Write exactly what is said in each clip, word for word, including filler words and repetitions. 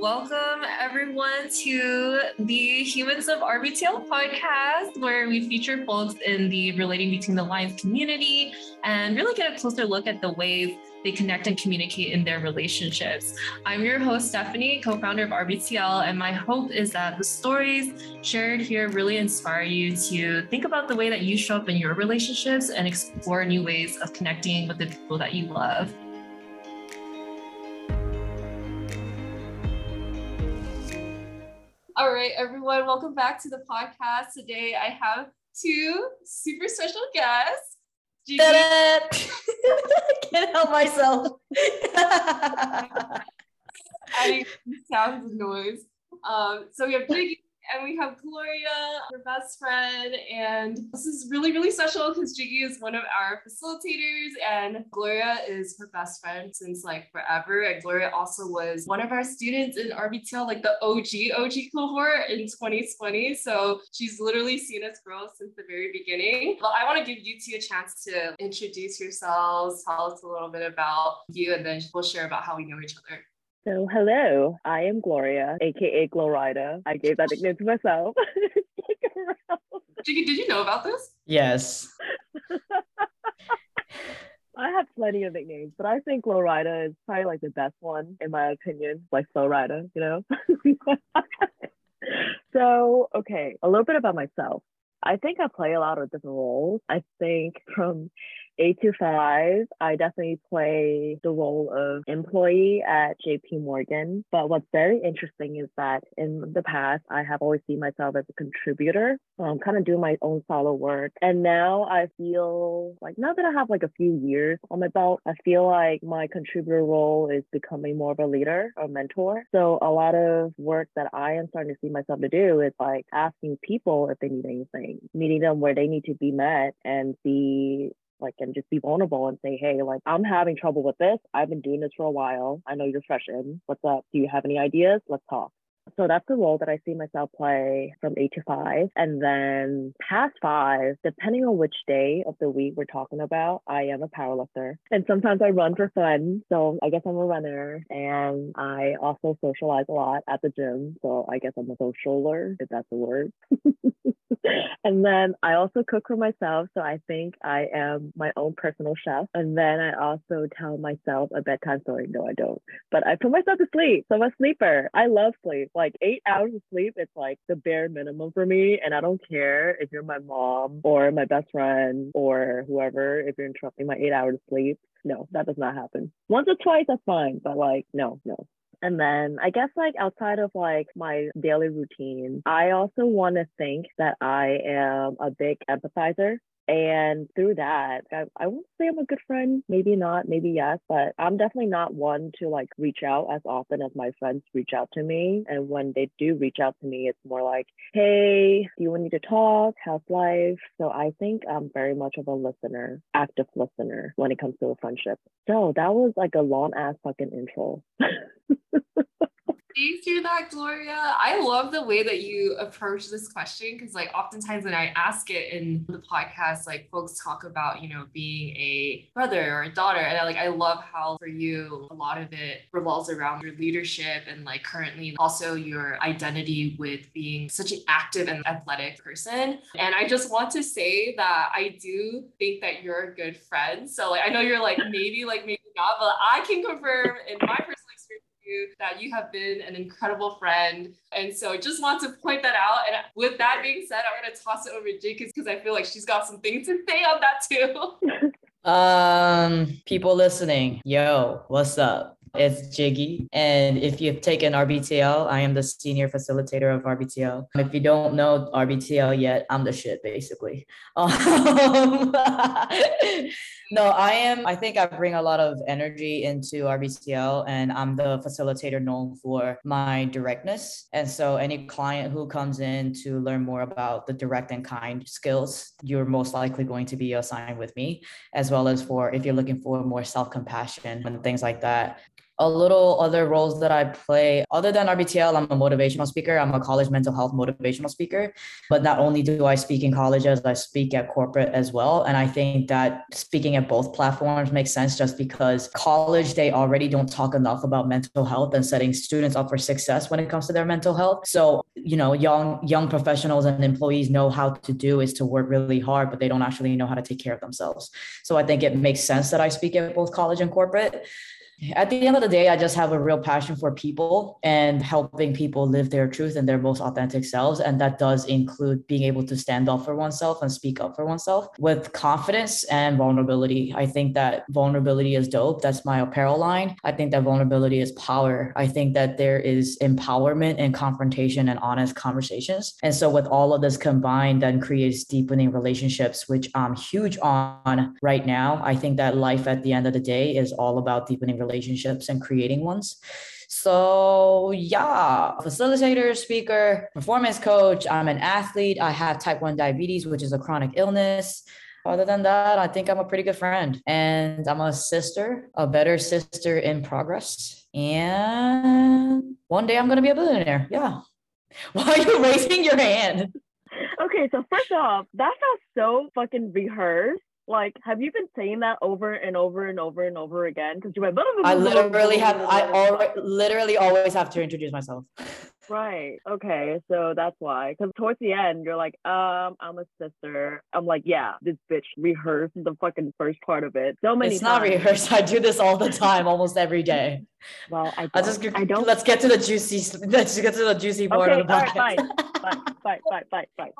Welcome everyone to the Humans of R B T L podcast, where we feature folks in the Relating Between the Lines community and really get a closer look at the ways they connect and communicate in their relationships. I'm your host, Stephanie, co-founder of R B T L, and my hope is that the stories shared here really inspire you to think about the way that you show up in your relationships and explore new ways of connecting with the people that you love. All right, everyone, welcome back to the podcast. Today, I have two super special guests. Jiggy. Can't help myself. Adding sounds and noise. Um, so we have Jiggy and we have Gloria, her best friend. And this is really, really special because Jiggy is one of our facilitators and Gloria is her best friend since like forever. And Gloria also was one of our students in R B T L, like the O G O G cohort in twenty twenty. So she's literally seen us grow since the very beginning. Well, I want to give you two a chance to introduce yourselves, tell us a little bit about you, and then we'll share about how we know each other. So hello, I am Gloria, aka Glorida. I gave that nickname to myself. Jiggy, did you know about this? Yes. I have plenty of nicknames, but I think Glorida is probably like the best one in my opinion, like Flow Rider, you know? So, okay, a little bit about myself. I think I play a lot of different roles. I think from eight to five, I definitely play the role of employee at J P. Morgan. But what's very interesting is that in the past, I have always seen myself as a contributor. So I'm kind of doing my own solo work. And now I feel like now that I have like a few years on my belt, I feel like my contributor role is becoming more of a leader or mentor. So a lot of work that I am starting to see myself to do is like asking people if they need anything, meeting them where they need to be met and be like, and just be vulnerable and say, hey, like, I'm having trouble with this. I've been doing this for a while. I know you're fresh in. What's up? Do you have any ideas? Let's talk. So that's the role that I see myself play from eight to five. And then past five, depending on which day of the week we're talking about, I am a powerlifter. And sometimes I run for fun. So I guess I'm a runner. And I also socialize a lot at the gym. So I guess I'm a socialer, if that's a word. And then I also cook for myself. So I think I am my own personal chef. And then I also tell myself a bedtime story. No, I don't. But I put myself to sleep. So I'm a sleeper. I love sleep. Like eight hours of sleep, it's like the bare minimum for me. And I don't care if you're my mom or my best friend or whoever, if you're interrupting my eight hours of sleep. No, that does not happen. Once or twice, that's fine. But like, no, no. And then I guess like outside of like my daily routine, I also want to think that I am a big empathizer. And through that, I, I won't say I'm a good friend, maybe not, maybe yes, but I'm definitely not one to like reach out as often as my friends reach out to me. And when they do reach out to me, it's more like, hey, do you want me to talk? How's life? So I think I'm very much of a listener, active listener when it comes to a friendship. So that was like a long ass fucking intro. Do you hear that, Gloria? I love the way that you approach this question because, like, oftentimes when I ask it in the podcast, like, folks talk about, you know, being a brother or a daughter. And I, like, I love how for you, a lot of it revolves around your leadership and, like, currently also your identity with being such an active and athletic person. And I just want to say that I do think that you're a good friend. So, like, I know you're like, maybe, like, maybe not, but I can confirm in my personal experience you, that you have been an incredible friend. And so just want to point that out. And with that being said, I'm going to toss it over to Jake because I feel like she's got some things to say on that too. Um, people listening, yo, what's up? It's Jiggy. And if you've taken R B T L, I am the senior facilitator of R B T L. If you don't know R B T L yet, I'm the shit, basically. Um, no, I am. I think I bring a lot of energy into R B T L, and I'm the facilitator known for my directness. And so any client who comes in to learn more about the direct and kind skills, you're most likely going to be assigned with me, as well as for if you're looking for more self-compassion and things like that. a little other roles that I play. Other than R B T L, I'm a motivational speaker. I'm a college mental health motivational speaker. But not only do I speak in colleges, I speak at corporate as well. And I think that speaking at both platforms makes sense just because college, they already don't talk enough about mental health and setting students up for success when it comes to their mental health. So, you know, young, young professionals and employees know how to do is to work really hard, but they don't actually know how to take care of themselves. So I think it makes sense that I speak at both college and corporate. At the end of the day, I just have a real passion for people and helping people live their truth and their most authentic selves. And that does include being able to stand up for oneself and speak up for oneself with confidence and vulnerability. I think that vulnerability is dope. That's my apparel line. I think that vulnerability is power. I think that there is empowerment and confrontation and honest conversations. And so with all of this combined, then creates deepening relationships, which I'm huge on right now. I think that life at the end of the day is all about deepening relationships. relationships and creating ones. So yeah, facilitator, speaker, performance coach. I'm an athlete. I have type one diabetes, which is a chronic illness. Other than that, I think I'm a pretty good friend, and I'm a sister, a better sister in progress. And one day I'm going to be a billionaire. Yeah. Why are you raising your hand? Okay. So first off, that sounds so fucking rehearsed. Like, have you been saying that over and over and over and over again? Because you're I literally have. I already, literally always have to introduce myself. Right. Okay. So that's why. Because towards the end, you're like, um, I'm a sister. I'm like, yeah, this bitch rehearsed the fucking first part of it so many. It's times. Not rehearsed. I do this all the time, almost every day. Well, I. I just. I don't. Let's get to the juicy. Let's get to the juicy part okay, of the podcast. All right, fine. Fine, fine, fine, fine, fine.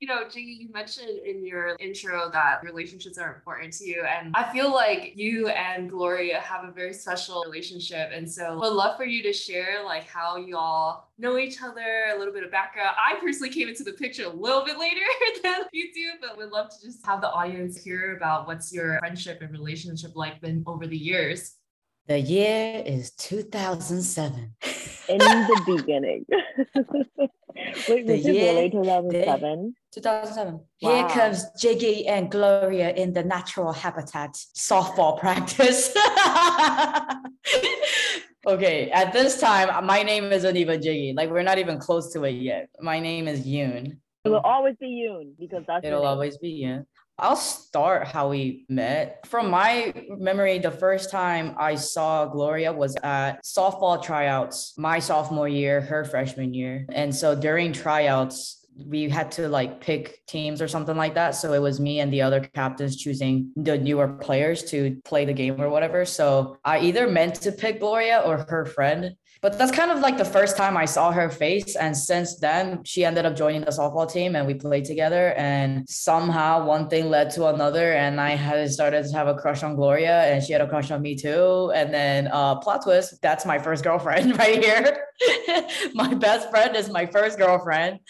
You know, Jiggy, you mentioned in your intro that relationships are important to you. And I feel like you and Gloria have a very special relationship. And so would love for you to share like how y'all know each other, a little bit of background. I personally came into the picture a little bit later than you do, but would love to just have the audience hear about what's your friendship and relationship like been over the years. The year is two thousand seven. In the beginning. Wait, was it really two thousand seven? two thousand seven. Wow. Here comes Jiggy and Gloria in the natural habitat softball practice. Okay, at this time, my name isn't even Jiggy. Like, we're not even close to it yet. My name is Yoon. It will always be Yoon because that's It'll always be Yoon. I'll start how we met. From my memory, the first time I saw Gloria was at softball tryouts, my sophomore year, her freshman year. And so during tryouts, we had to like pick teams or something like that. So it was me and the other captains choosing the newer players to play the game or whatever. So I either meant to pick Gloria or her friend, but that's kind of like the first time I saw her face. And since then, she ended up joining the softball team and we played together. And somehow one thing led to another. And I had started to have a crush on Gloria and she had a crush on me too. And then uh, plot twist, that's my first girlfriend right here. My best friend is my first girlfriend.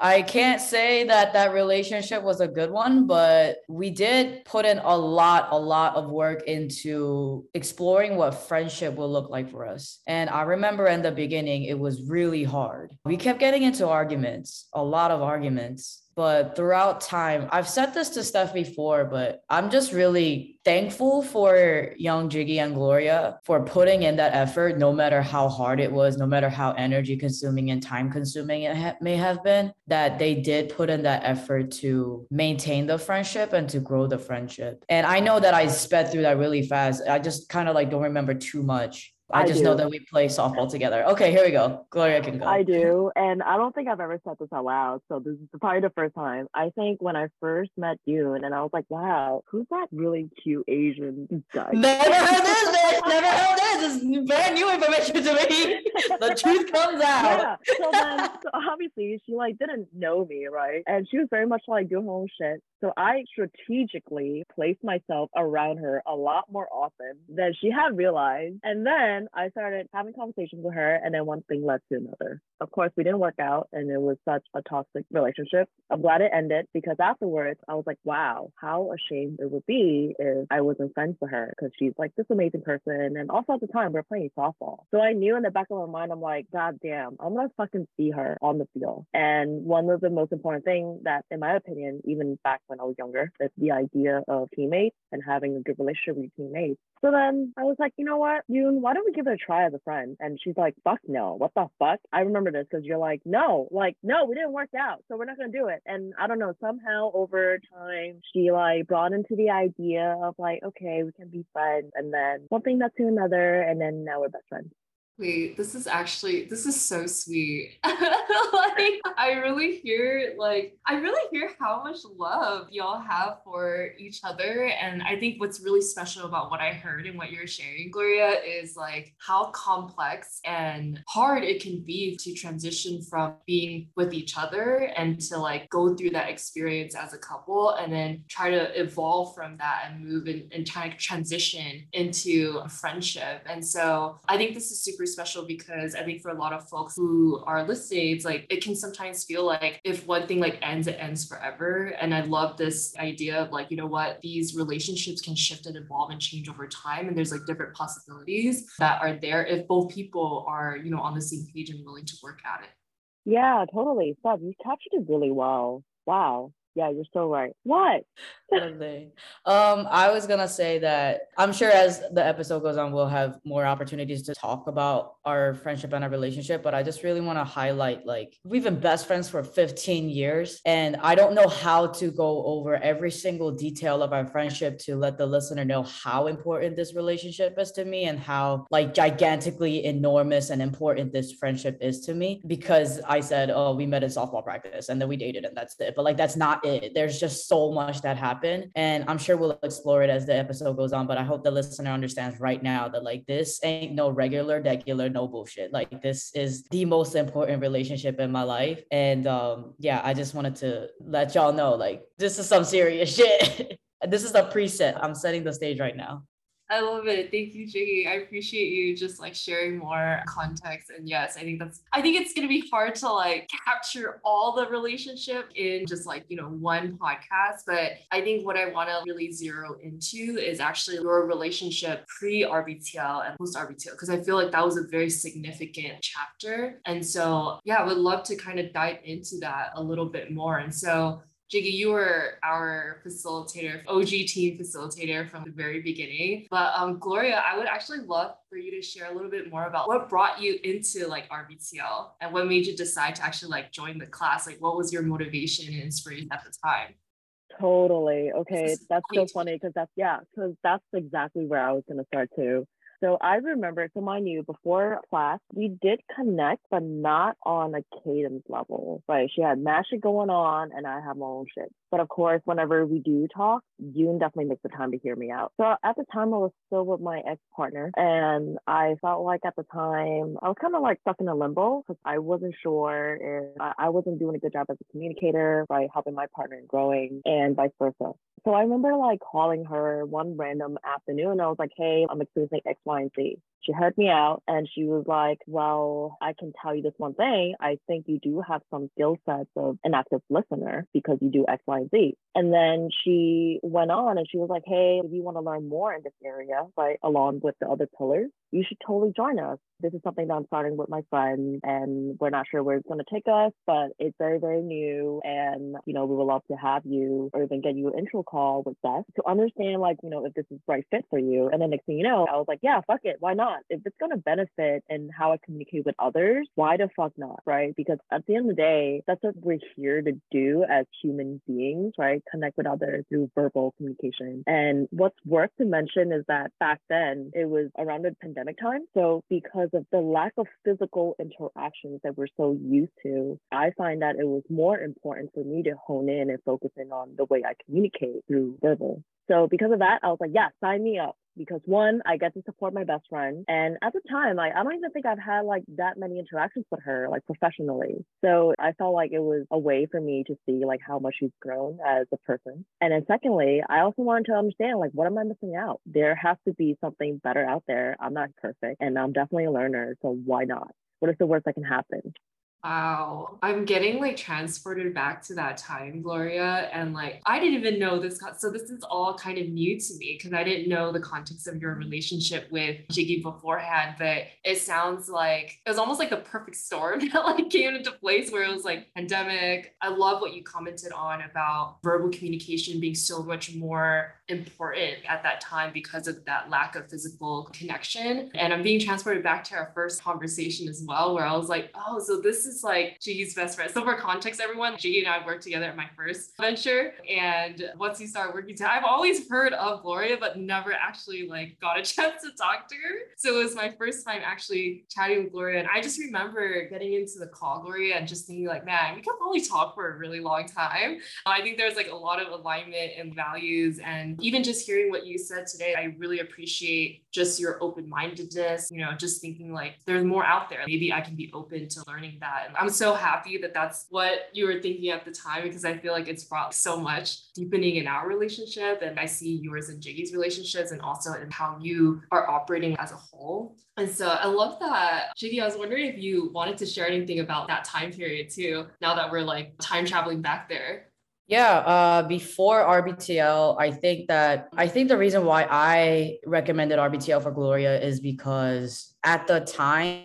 I can't say that that relationship was a good one, but we did put in a lot, a lot of work into exploring what friendship will look like for us. And I remember in the beginning, it was really hard. We kept getting into arguments, a lot of arguments. But throughout time, I've said this to Steph before, but I'm just really thankful for young Jiggy and Gloria for putting in that effort, no matter how hard it was, no matter how energy consuming and time consuming it ha- may have been, that they did put in that effort to maintain the friendship and to grow the friendship. And I know that I sped through that really fast. I just kind of like don't remember too much. I, I just do. know that we play softball together. Okay, here we go. Gloria can go. I do. And I don't think I've ever said this out loud. So this is probably the first time. I think when I first met Yoon and I was like, wow, who's that really cute Asian guy? Never heard this, bitch. Never heard this. It's brand new information to me. The truth comes out. Yeah. So then, so obviously she like didn't know me, right? And she was very much like doing her own shit. So I strategically placed myself around her a lot more often than she had realized. And then I started having conversations with her, and then one thing led to another. Of course, we didn't work out, and it was such a toxic relationship. I'm glad it ended because afterwards, I was like, wow, how ashamed it would be if I wasn't friends with her because she's like this amazing person. And also at the time, time. We're playing softball. So I knew in the back of my mind, I'm like, God damn, I'm going to fucking see her on the field. And one of the most important things that, in my opinion, even back when I was younger, is the idea of teammates and having a good relationship with your teammates. So then I was like, you know what, Yoon, why don't we give it a try as a friend? And she's like, fuck no. What the fuck? I remember this because you're like, no, like, no, we didn't work out. So we're not going to do it. And I don't know, somehow over time, she like brought into the idea of like, okay, we can be friends. And then one thing led to another. And then now we're best friends. Wait, this is actually, this is so sweet. Like, I really hear, like, I really hear how much love y'all have for each other. And I think what's really special about what I heard and what you're sharing, Gloria, is like how complex and hard it can be to transition from being with each other and to like go through that experience as a couple and then try to evolve from that and move and, and try to transition into friendship. And so I think this is super special because I think for a lot of folks who are listening, it's like it can sometimes feel like if one thing like ends, it ends forever. And I love this idea of like, you know what, these relationships can shift and evolve and change over time. And there's like different possibilities that are there if both people are, you know, on the same page and willing to work at it. Yeah, totally. Seb, you captured it really well. Wow. Yeah, you're so right. What? um, I was going to say that I'm sure as the episode goes on, we'll have more opportunities to talk about our friendship and our relationship. But I just really want to highlight, like, we've been best friends for fifteen years. And I don't know how to go over every single detail of our friendship to let the listener know how important this relationship is to me and how, like, gigantically enormous and important this friendship is to me. Because I said, oh, we met in softball practice and then we dated and that's it. But, like, that's not it. There's just so much that happened, and I'm sure we'll explore it as the episode goes on, but I hope the listener understands right now that, like, this ain't no regular degular no bullshit. Like, this is the most important relationship in my life. And um yeah, I just wanted to let y'all know, like, this is some serious shit. This is a preset. I'm setting the stage right now. I love it. Thank you, Jiggy. I appreciate you just like sharing more context. And yes, I think that's, I think it's going to be hard to like capture all the relationship in just like, you know, one podcast. But I think what I want to really zero into is actually your relationship pre-R B T L and post-R B T L, because I feel like that was a very significant chapter. And so, yeah, I would love to kind of dive into that a little bit more. And so, Jiggy, you were our facilitator, O G team facilitator from the very beginning. But um, Gloria, I would actually love for you to share a little bit more about what brought you into like R B T L and what made you decide to actually like join the class. Like, what was your motivation and inspiration at the time? Totally. Okay, that's so funny because that's, yeah, because that's exactly where I was going to start too. So I remember, so mind you, before class, we did connect, but not on a cadence level. Like, she had mad shit going on and I have my own shit. But of course, whenever we do talk, Yoon definitely makes the time to hear me out. So at the time, I was still with my ex-partner. And I felt like at the time, I was kind of like stuck in a limbo because I wasn't sure if I, I wasn't doing a good job as a communicator, right? Helping my partner and growing and vice versa. So I remember like calling her one random afternoon and I was like, hey, I'm experiencing X, Y, and Z. She heard me out and she was like, well, I can tell you this one thing. I think you do have some skill sets of an active listener because you do X, Y, and Z. And then she went on and she was like, hey, if you want to learn more in this area, right, along with the other pillars, you should totally join us. This is something that I'm starting with my friend and we're not sure where it's going to take us, but it's very, very new. And, you know, we would love to have you or even get you an intro call with us to understand, like, you know, if this is the right fit for you. And then next thing you know, I was like, yeah, fuck it. Why not? If it's going to benefit in how I communicate with others, why the fuck not, right? Because at the end of the day, that's what we're here to do as human beings, right? Connect with others through verbal communication. And what's worth to mention is that back then, it was around the pandemic time. So because of the lack of physical interactions that we're so used to, I find that it was more important for me to hone in and focus in on the way I communicate through verbal. So because of that, I was like, yeah, sign me up. Because one, I get to support my best friend. And at the time, like, I don't even think I've had like that many interactions with her, like professionally. So I felt like it was a way for me to see like how much she's grown as a person. And then secondly, I also wanted to understand, like, what am I missing out? There has to be something better out there. I'm not perfect and I'm definitely a learner. So why not? What is the worst that can happen? Wow. I'm getting like transported back to that time, Gloria. And like, I didn't even know this. So this is all kind of new to me because I didn't know the context of your relationship with Jiggy beforehand, but it sounds like it was almost like the perfect storm that like came into place where it was like pandemic. I love what you commented on about verbal communication being so much more important at that time because of that lack of physical connection. And I'm being transported back to our first conversation as well, where I was like, oh, so this is like Jiggy's best friend. So for context, everyone, Jiggy and I worked together at my first venture. And once we started working together, I've always heard of Gloria, but never actually like got a chance to talk to her. So it was my first time actually chatting with Gloria. And I just remember getting into the call, Gloria, and just thinking like, man, we can probably talk for a really long time. I think there's like a lot of alignment and values. And even just hearing what you said today, I really appreciate just your open-mindedness, you know, just thinking like there's more out there. Maybe I can be open to learning that. And I'm so happy that that's what you were thinking at the time, because I feel like it's brought so much deepening in our relationship. And I see yours and Jiggy's relationships and also in how you are operating as a whole. And so I love that. Jiggy, I was wondering if you wanted to share anything about that time period too, now that we're like time traveling back there. Yeah, uh, before R B T L, I think that I think the reason why I recommended R B T L for Gloria is because at the time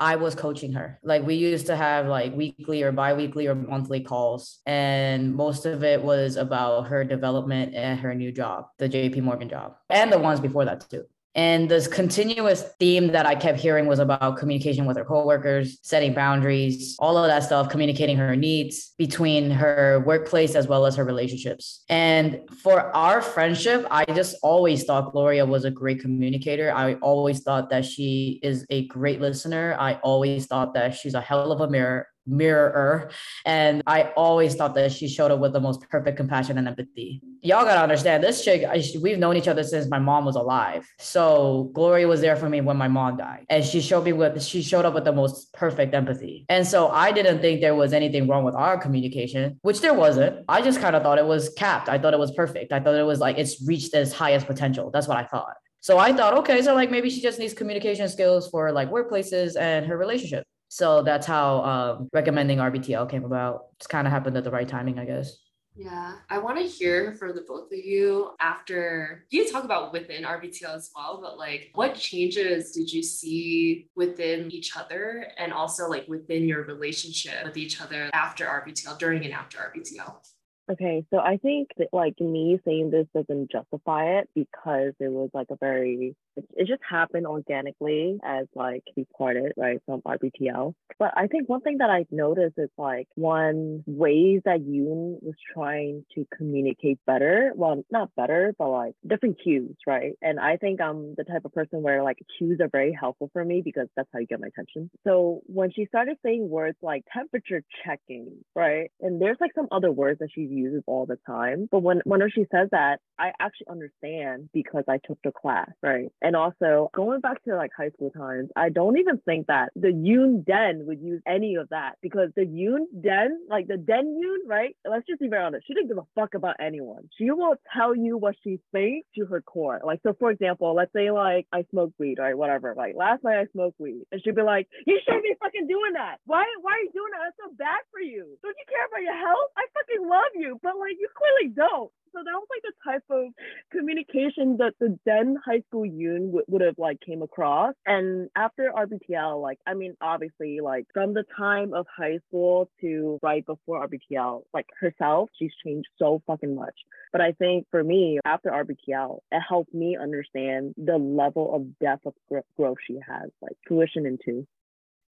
I was coaching her. Like we used to have like weekly or bi-weekly or monthly calls, and most of it was about her development and her new job, the J P. Morgan job, and the ones before that too. And this continuous theme that I kept hearing was about communication with her coworkers, setting boundaries, all of that stuff, communicating her needs between her workplace as well as her relationships. And for our friendship, I just always thought Gloria was a great communicator. I always thought that she is a great listener. I always thought that she's a hell of a mirror. mirror. And I always thought that she showed up with the most perfect compassion and empathy. Y'all got to understand this chick, I, we've known each other since my mom was alive. So Gloria was there for me when my mom died, and she showed me with, she showed up with the most perfect empathy. And so I didn't think there was anything wrong with our communication, which there wasn't. I just kind of thought it was capped. I thought it was perfect. I thought it was like, it's reached its highest potential. That's what I thought. So I thought, okay, so like maybe she just needs communication skills for like workplaces and her relationship. So that's how um, recommending R B T L came about. It's kind of happened at the right timing, I guess. Yeah. I want to hear from the both of you after you talk about within R B T L as well, but like what changes did you see within each other and also like within your relationship with each other after R B T L, during and after R B T L? Okay. So I think that like me saying this doesn't justify it because it was like a very, it, it just happened organically as like we parted, right, from R B T L. But I think one thing that I noticed is like one ways that Yoon was trying to communicate better. Well, not better, but like different cues, right? And I think I'm the type of person where like cues are very helpful for me because that's how you get my attention. So when she started saying words like temperature checking, right? And there's like some other words that she's uses all the time, but when whenever she says that, I actually understand because I took the class, right? And also going back to like high school times, I don't even think that the Yoon Den would use any of that because the Yoon Den, like the Den Yoon, right? Let's just be very honest. She didn't give a fuck about anyone. She will tell you what she thinks to her core. Like so, for example, let's say like I smoked weed, right? Whatever. Like last night I smoked weed, and she'd be like, "You shouldn't be fucking doing that. Why? Why are you doing that? That's so bad for you. Don't you care about your health? I fucking love you." You, but like you clearly don't. So that was like the type of communication that the then high school Yoon w- would have like came across. And after R B T L, like, I mean, obviously, like from the time of high school to right before R B T L, like herself, she's changed so fucking much. But I think for me, after R B T L, it helped me understand the level of depth of gr- growth she has, like tuition into.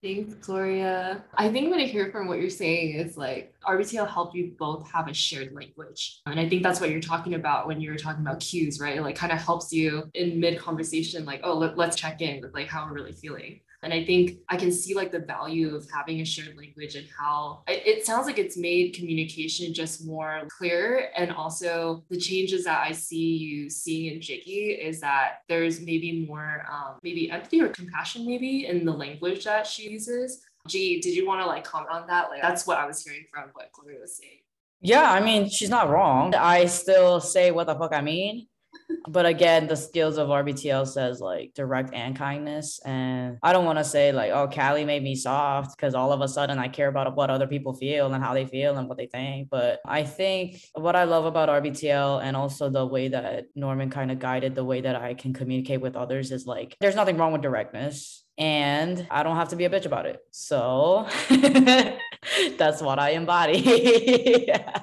Thanks, Gloria. I think what I hear from what you're saying is like R B T L helped you both have a shared language. And I think that's what you're talking about when you're talking about cues, right? It like kind of helps you in mid-conversation, like, oh, let, let's check in with like how we're really feeling. And I think I can see like the value of having a shared language and how it, it sounds like it's made communication just more clear. And also the changes that I see you seeing in Jiggy is that there's maybe more, um, maybe empathy or compassion maybe in the language that she uses. Jiggy, did you want to like comment on that? Like that's what I was hearing from what Gloria was saying. Yeah, I mean, she's not wrong. I still say what the fuck I mean. But again, the skills of R B T L says like direct and kindness. And I don't want to say like, oh, Callie made me soft, because all of a sudden I care about what other people feel and how they feel and what they think. But I think what I love about R B T L, and also the way that Norman kind of guided the way that I can communicate with others, is like, there's nothing wrong with directness. And I don't have to be a bitch about it. So that's what I embody. Yeah.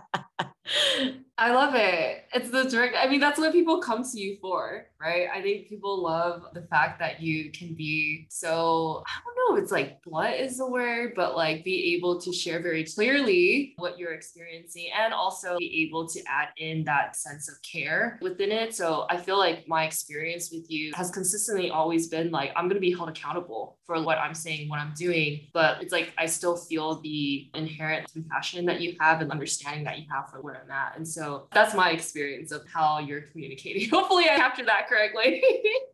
I love it. It's the direct, I mean, that's what people come to you for, right? I think people love the fact that you can be so, I don't know, it's like blunt is the word, but like be able to share very clearly what you're experiencing, and also be able to add in that sense of care within it. So I feel like my experience with you has consistently always been like, I'm going to be held accountable for what I'm saying, what I'm doing. But it's like, I still feel the inherent compassion that you have and understanding that you have for where I'm at. And so So that's my experience of how you're communicating. Hopefully I captured that correctly.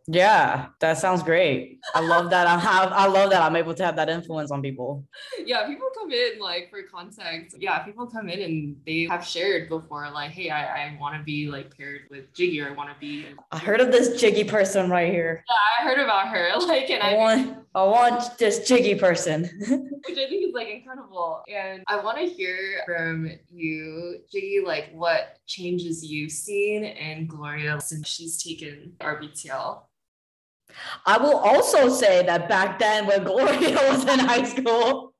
Yeah, that sounds great. I love that. I have, I love that I'm able to have that influence on people. Yeah, people come in like for context. Yeah, people come in and they have shared before like, hey, I, I want to be like paired with Jiggy, or I want to be. I heard of this Jiggy person right here. Yeah, I heard about her. Like, and I, I want, I want this Jiggy person. Which I think is like incredible. And I want to hear from you, Jiggy, like what changes you've seen in Gloria since she's taken R B T L. I will also say that back then when Gloria was in high school,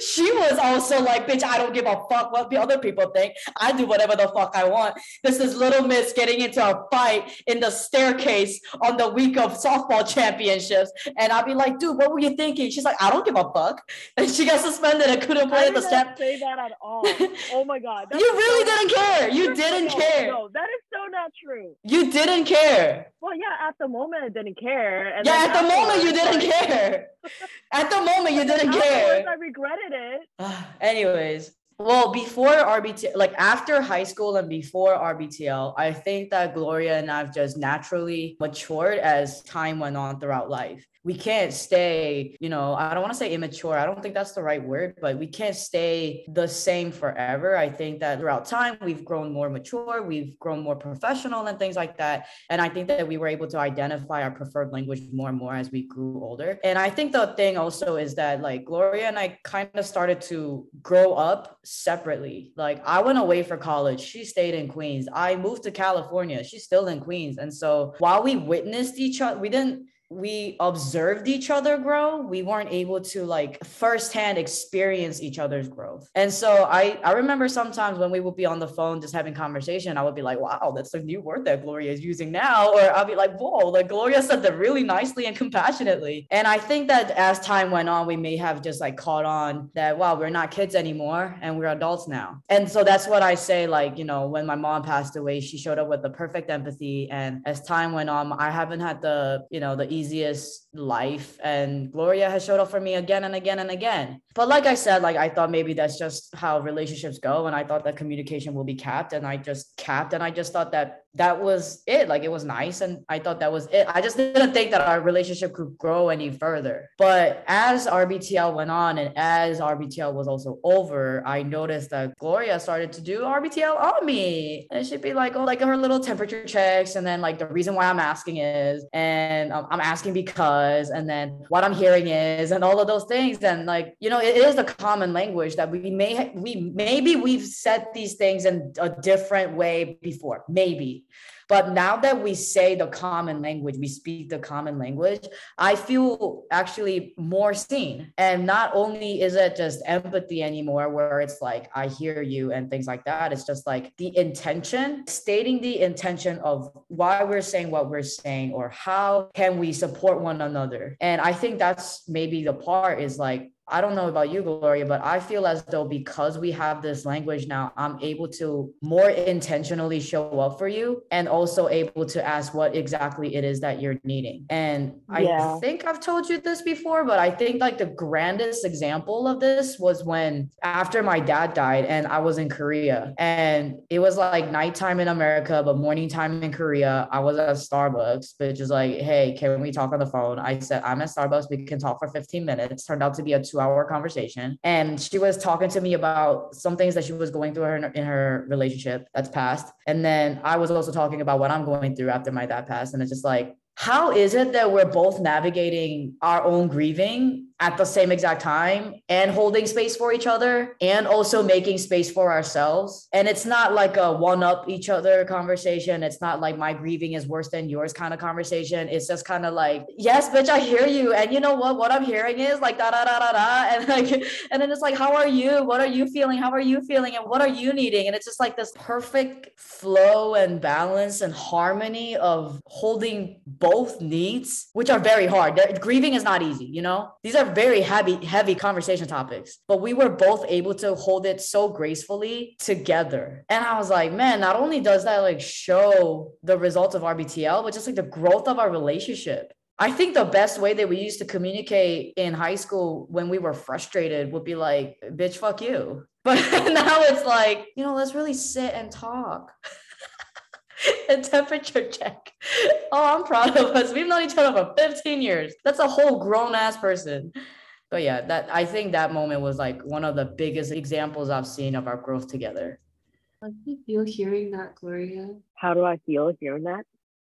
she was also like, bitch, I don't give a fuck what the other people think. I do whatever the fuck I want. This is Little Miss getting into a fight in the staircase on the week of softball championships. And I'd be like, dude, what were you thinking? She's like, I don't give a fuck. And she got suspended and couldn't play at the step. Say that at all. Oh my God. You really so didn't care. You That's didn't so, care. No, that is so not true. You didn't care. Well, yeah, at the moment I didn't care. And yeah, at the moment you didn't care. At the moment you didn't care. I regretted it. Uh, anyways, well, before R B T L, like after high school and before R B T L, I think that Gloria and I've just naturally matured as time went on throughout life. We can't stay, you know, I don't want to say immature. I don't think that's the right word, but we can't stay the same forever. I think that throughout time, we've grown more mature. We've grown more professional and things like that. And I think that we were able to identify our preferred language more and more as we grew older. And I think the thing also is that like Gloria and I kind of started to grow up separately. Like I went away for college. She stayed in Queens. I moved to California. She's still in Queens. And so while we witnessed each other, we didn't we observed each other grow. We weren't able to like firsthand experience each other's growth. And so I, I remember sometimes when we would be on the phone, just having conversation, I would be like, wow, that's a new word that Gloria is using now. Or I'll be like, whoa, like Gloria said that really nicely and compassionately. And I think that as time went on, we may have just like caught on that, wow, we're not kids anymore and we're adults now. And so that's what I say, like, you know, when my mom passed away, she showed up with the perfect empathy. And as time went on, I haven't had the, you know, the easy easiest life, and Gloria has showed up for me again and again and again. But like I said, like I thought maybe that's just how relationships go, and I thought that communication will be capped, and I just capped, and I just thought that that was it. Like it was nice, and I thought that was it. I just didn't think that our relationship could grow any further. But as R B T L went on, and as R B T L was also over, I noticed that Gloria started to do R B T L on me, and she'd be like, oh, like her little temperature checks, and then like the reason why I'm asking is, and um, I'm asking asking because, and then what I'm hearing is, and all of those things. And like, you know, it is the common language that we may, ha- we, maybe we've said these things in a different way before, maybe. But now that we say the common language, we speak the common language, I feel actually more seen. And not only is it just empathy anymore, where it's like, I hear you and things like that. It's just like the intention, stating the intention of why we're saying what we're saying, or how can we support one another. And I think that's maybe the part is like, I don't know about you, Gloria, but I feel as though because we have this language now, I'm able to more intentionally show up for you, and also able to ask what exactly it is that you're needing. And yeah. I think I've told you this before, but I think like the grandest example of this was when after my dad died and I was in Korea, and it was like nighttime in America, but morning time in Korea. I was at Starbucks, which is like, hey, can we talk on the phone? I said, I'm at Starbucks. We can talk for fifteen minutes. Turned out to be a two two-hour conversation. And she was talking to me about some things that she was going through her in, her in her relationship that's passed. And then I was also talking about what I'm going through after my dad passed. And it's just like, how is it that we're both navigating our own grieving at the same exact time and holding space for each other and also making space for ourselves? And it's not like a one-up each other conversation. It's not like my grieving is worse than yours kind of conversation. It's just kind of like, yes, bitch, I hear you. And you know what? What I'm hearing is like, da, da, da, da, da. And like, and then it's like, how are you? What are you feeling? How are you feeling? And what are you needing? And it's just like this perfect flow and balance and harmony of holding both needs, which are very hard. They're, grieving is not easy, you know? These are very heavy, heavy conversation topics, but we were both able to hold it so gracefully together. And I was like, man, not only does that like show the results of R B T L, but just like the growth of our relationship. I think the best way that we used to communicate in high school when we were frustrated would be like, bitch, fuck you. But now it's like, you know, let's really sit and talk. And temperature check. Oh, I'm proud of us. We've known each other for fifteen years. That's a whole grown-ass person. But yeah, that I think that moment was like one of the biggest examples I've seen of our growth together. How do you feel hearing that, Gloria? How do I feel hearing that?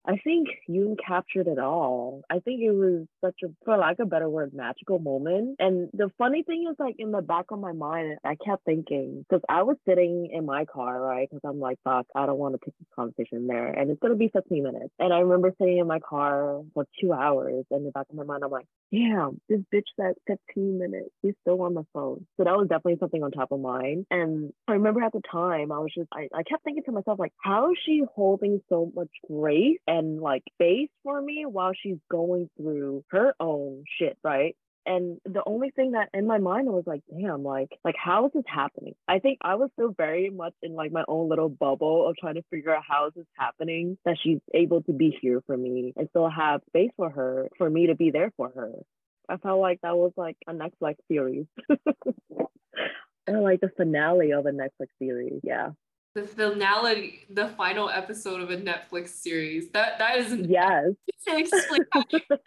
I think Yoon captured it all. I think it was such a, for lack of a better word, magical moment. And the funny thing is, like, in the back of my mind, I kept thinking, because I was sitting in my car, right? Because I'm like, fuck, I don't want to take this conversation there. And it's going to be fifteen minutes. And I remember sitting in my car for two hours. And in the back of my mind, I'm like, damn, this bitch said fifteen minutes. She's still on the phone. So that was definitely something on top of mine. And I remember at the time, I was just, I, I kept thinking to myself, like, how is she holding so much grace and like space for me while she's going through her own shit, right? And the only thing that in my mind I was like, damn, like, like how is this happening? I think I was still very much in like my own little bubble of trying to figure out how is this happening, that she's able to be here for me and still have space for her, for me to be there for her. I felt like that was like a Netflix series. Or like the finale of a Netflix series, yeah. The finality, the final episode of a Netflix series. That that is yes. Explain that.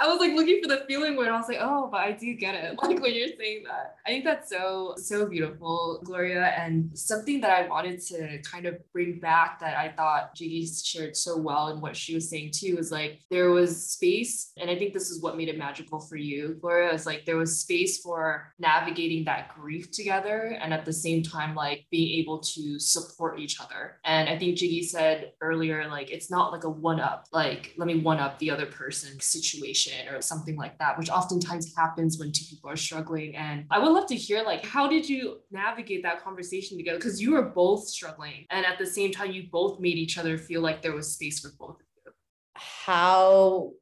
I was like looking for the feeling where I was like, oh, but I do get it. Like when you're saying that, I think that's so, so beautiful, Gloria. And something that I wanted to kind of bring back that I thought Jiggy shared so well in what she was saying too, is like, there was space. And I think this is what made it magical for you, Gloria, is like, there was space for navigating that grief together. And at the same time, like being able to support each other. And I think Jiggy said earlier, like, it's not like a one up, like, let me one up the other person situation. Or something like that, which oftentimes happens when two people are struggling. And I would love to hear, like, how did you navigate that conversation together? Because you were both struggling. And at the same time, you both made each other feel like there was space for both of you. How...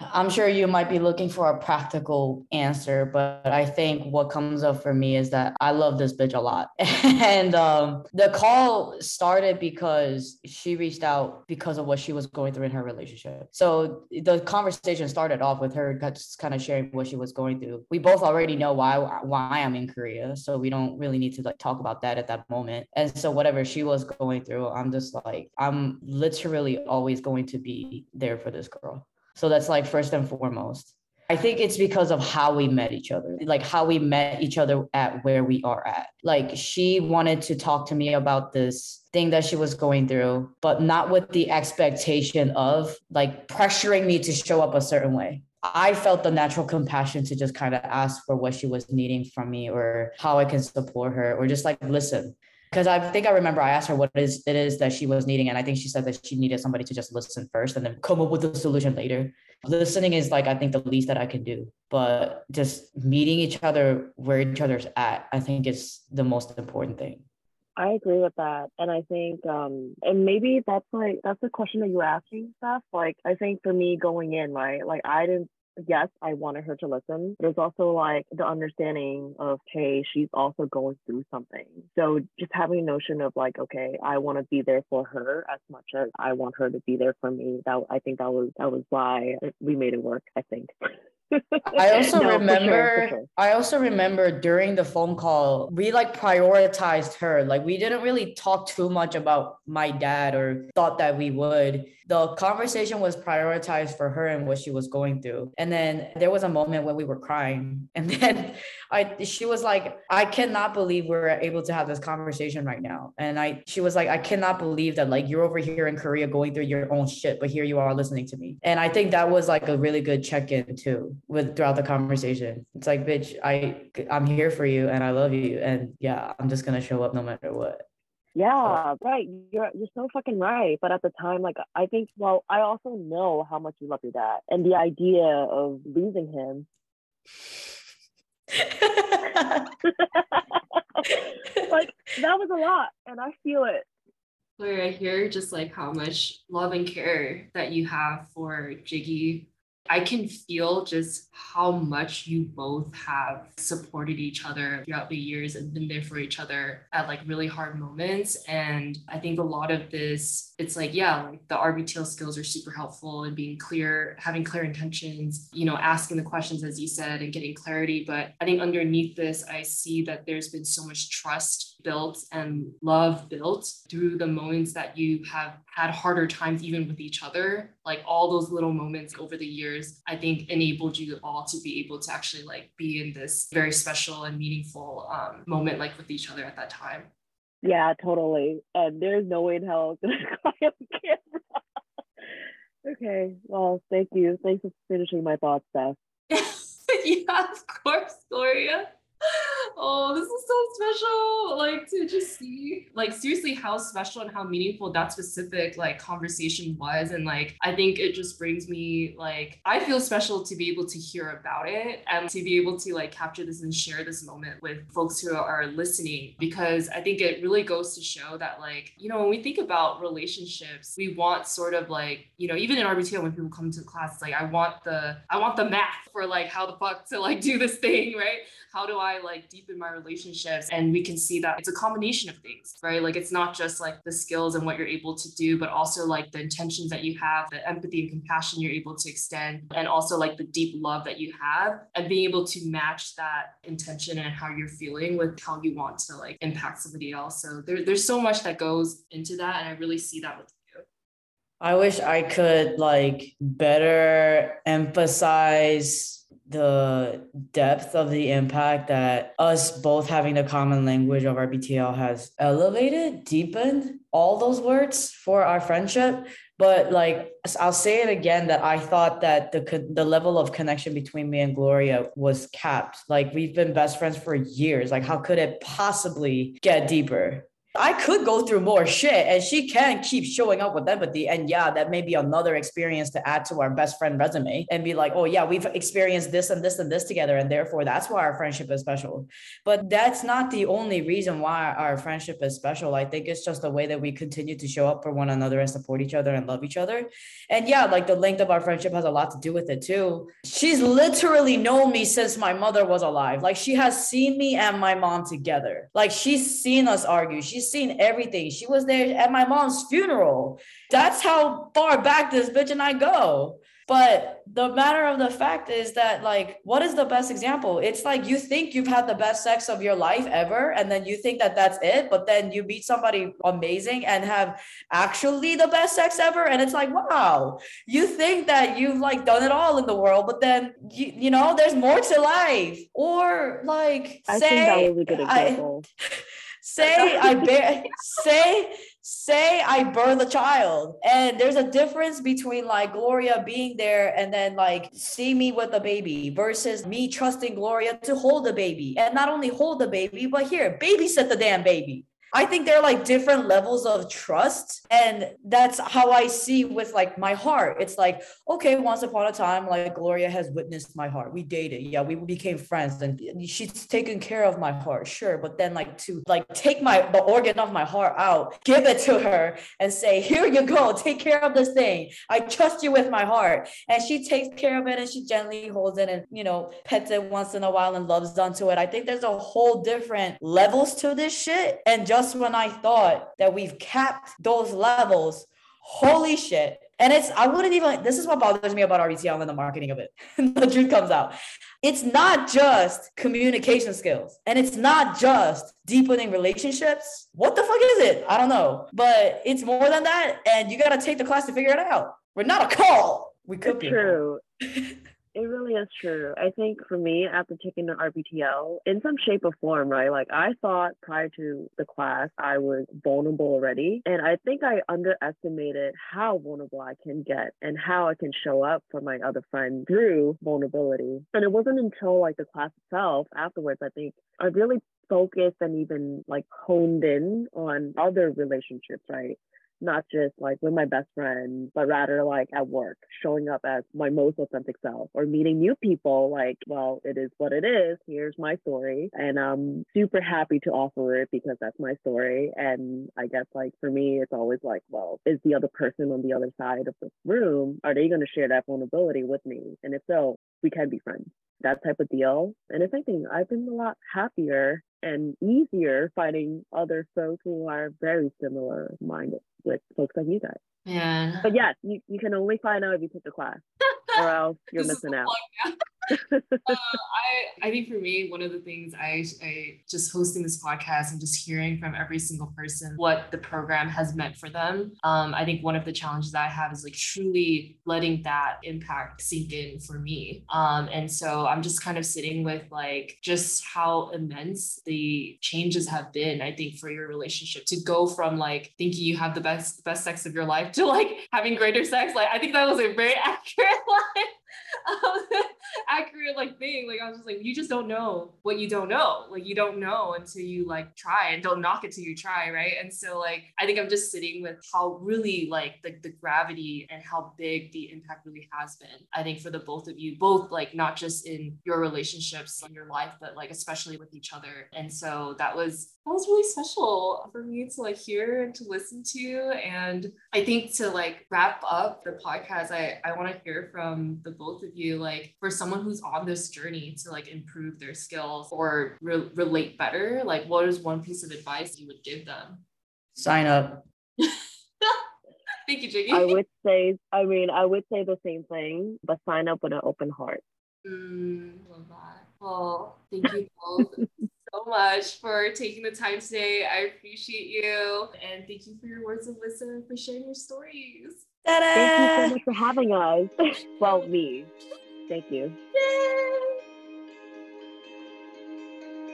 I'm sure you might be looking for a practical answer, but I think what comes up for me is that I love this bitch a lot. And um, the call started because she reached out because of what she was going through in her relationship. So the conversation started off with her just kind of sharing what she was going through. We both already know why, why I'm in Korea, so we don't really need to like talk about that at that moment. And so whatever she was going through, I'm just like, I'm literally always going to be there for this girl. So that's like first and foremost. I think it's because of how we met each other, like how we met each other at where we are at. Like she wanted to talk to me about this thing that she was going through, but not with the expectation of like pressuring me to show up a certain way. I felt the natural compassion to just kind of ask for what she was needing from me or how I can support her or just like listen. Because I think I remember I asked her what it is, it is that she was needing. And I think she said that she needed somebody to just listen first and then come up with a solution later. Listening is like, I think the least that I can do. But just meeting each other where each other's at, I think is the most important thing. I agree with that. And I think, um, and maybe that's like, that's the question that you were asking, Steph. Like, I think for me going in, right, like I didn't, yes, I wanted her to listen. There's also like the understanding of, hey, she's also going through something. So just having a notion of like, okay, I want to be there for her as much as I want her to be there for me. That I think that was that was why we made it work, I think. I also no, remember, for sure, for sure. I also remember during the phone call, we like prioritized her. Like we didn't really talk too much about my dad or thought that we would. The conversation was prioritized for her and what she was going through. And then there was a moment when we were crying. And then I, she was like, I cannot believe we're able to have this conversation right now. And I, she was like, I cannot believe that like you're over here in Korea going through your own shit, but here you are listening to me. And I think that was like a really good check-in too. With throughout the conversation, it's like, bitch, I I'm here for you and I love you, and yeah, I'm just gonna show up no matter what. Yeah, so. Right. You're you're so fucking right. But at the time, like I think, well, I also know how much you love your dad, and the idea of losing him. Like that was a lot, and I feel it. Gloria, I hear just like how much love and care that you have for Jiggy. I can feel just how much you both have supported each other throughout the years and been there for each other at like really hard moments. And I think a lot of this, it's like, yeah, like the R B T L skills are super helpful and being clear, having clear intentions, you know, asking the questions, as you said, and getting clarity. But I think underneath this, I see that there's been so much trust built and love built through the moments that you have had harder times, even with each other. Like all those little moments over the years, I think enabled you all to be able to actually like be in this very special and meaningful um, moment, like with each other at that time. Yeah, totally. And there's no way in hell I'm gonna cry on camera. Okay, well, thank you. Thanks for finishing my thoughts, Steph. Yeah, of course, Gloria. Oh, this is so special, like to just see like seriously how special and how meaningful that specific like conversation was. And like I think it just brings me like I feel special to be able to hear about it and to be able to like capture this and share this moment with folks who are listening, because I think it really goes to show that like, you know, when we think about relationships, we want sort of like, you know, even in R B T L when people come to class, it's like I want the I want the math for like how the fuck to like do this thing, right? How do I like deepen my relationships? And we can see that it's a combination of things, right? Like it's not just like the skills and what you're able to do, but also like the intentions that you have, the empathy and compassion you're able to extend, and also like the deep love that you have, and being able to match that intention and how you're feeling with how you want to like impact somebody else. So there, there's so much that goes into that, and I really see that with you. I wish I could like better emphasize the depth of the impact that us both having the common language of R B T L has elevated, deepened, all those words for our friendship. But like, I'll say it again, that I thought that the the level of connection between me and Gloria was capped. Like we've been best friends for years. Like how could it possibly get deeper? I could go through more shit, and she can keep showing up with empathy. And yeah, that may be another experience to add to our best friend resume and be like, oh yeah, we've experienced this and this and this together, and therefore that's why our friendship is special. But that's not the only reason why our friendship is special. I think it's just the way that we continue to show up for one another and support each other and love each other. And yeah, like the length of our friendship has a lot to do with it too. She's literally known me since my mother was alive. Like she has seen me and my mom together. Like she's seen us argue. She's seen everything. She was there at my mom's funeral. That's how far back this bitch and I go. But the matter of the fact is that, like, what is the best example? It's like you think you've had the best sex of your life ever, and then you think that that's it, but then you meet somebody amazing and have actually the best sex ever, and it's like, wow, you think that you've, like, done it all in the world, but then, you, you know, there's more to life. Or, like, I say... I think that was a good example. I, Say I bear, say, say I birth a child. And there's a difference between like Gloria being there and then like see me with a baby versus me trusting Gloria to hold the baby, and not only hold the baby, but here, babysit the damn baby. I think they're like different levels of trust. And that's how I see with like my heart. It's like, okay, once upon a time, like Gloria has witnessed my heart. We dated. Yeah, we became friends, and she's taken care of my heart. Sure. But then like to like take my the organ of my heart out, give it to her and say, here you go. Take care of this thing. I trust you with my heart. And she takes care of it, and she gently holds it and, you know, pets it once in a while and loves onto it. I think there's a whole different levels to this shit. And just Just when I thought that we've capped those levels, holy shit, And it's, I wouldn't even, this is what bothers me about R B T L and the marketing of it. The truth comes out. It's not just communication skills, and it's not just deepening relationships. What the fuck is it? I don't know, but it's more than that. And you got to take the class to figure it out. We're not a call. We could it's be. True. It really is true. I think for me, after taking the R B T L, in some shape or form, right? Like, I thought prior to the class, I was vulnerable already. And I think I underestimated how vulnerable I can get and how I can show up for my other friend through vulnerability. And it wasn't until like the class itself afterwards, I think I really focused and even like honed in on other relationships, right? Not just like with my best friend, but rather like at work, showing up as my most authentic self, or meeting new people. Like, well, it is what it is. Here's my story. And I'm super happy to offer it because that's my story. And I guess like for me, it's always like, well, is the other person on the other side of this room, are they going to share that vulnerability with me? And if so, we can be friends. That type of deal. And if anything, I've been a lot happier and easier finding other folks who are very similar minded with folks like you guys. Yeah. But yes, you, you can only find out if you take the class, or else you're missing out. uh, I, I think for me, one of the things I, I just hosting this podcast and just hearing from every single person what the program has meant for them. Um, I think one of the challenges that I have is like truly letting that impact sink in for me. Um, and so I'm just kind of sitting with like just how immense the changes have been, I think, for your relationship, to go from like thinking you have the best, best sex of your life to like having greater sex. Like, I think that was a very accurate line. Um, accurate like thing. Like, I was just like, you just don't know what you don't know. Like, you don't know until you like try, and don't knock it till you try, right? And so like I think I'm just sitting with how really like the, the gravity and how big the impact really has been, I think, for the both of you, both like not just in your relationships in your life, but like especially with each other. And so that was that was really special for me to like hear and to listen to. And I think to like wrap up the podcast, I, I want to hear from the both of you, like for someone who's on this journey to like improve their skills or re- relate better, like what is one piece of advice you would give them? Sign up. Thank you, Jiggy. I would say, I mean, I would say the same thing, but sign up with an open heart. Mm, love that. Well, thank you both so much for taking the time today. I appreciate you. And thank you for your words of wisdom and for sharing your stories. Ta-da! Thank you so much for having us. Well, me. Thank you.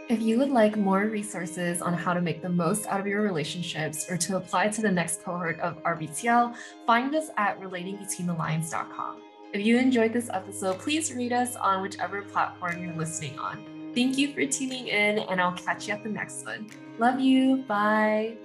If you would like more resources on how to make the most out of your relationships or to apply to the next cohort of R B T L, find us at relating between the lines dot com. If you enjoyed this episode, please rate us on whichever platform you're listening on. Thank you for tuning in, and I'll catch you at the next one. Love you. Bye.